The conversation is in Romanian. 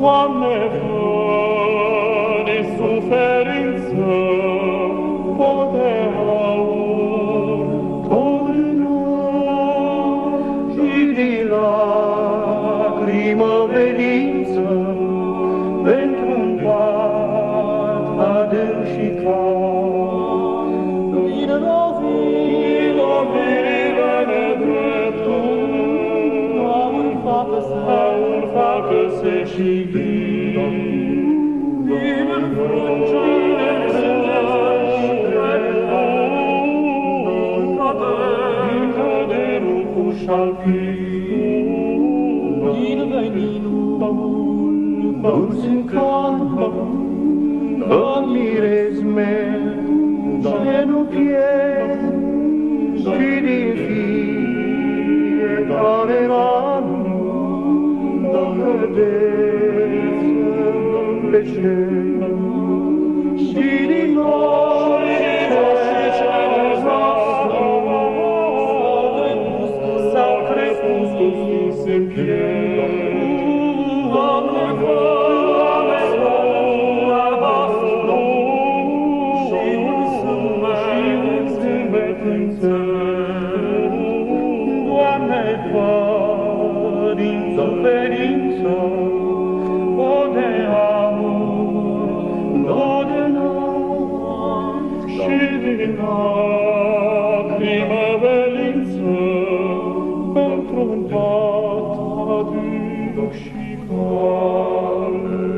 Doamne, fără de suferință, puterea lor, dorinor și din lacrimă venință, pentru-n pat adânc și clar. Vină, vină, vină nedreptul, Doamne-l facă-se și vină. Din veninul dulce calmă, în mirezme ce nu pierd, și din fiecare rană vedeți în veșnic. Și din noi Pentru-n pat adânc și calm.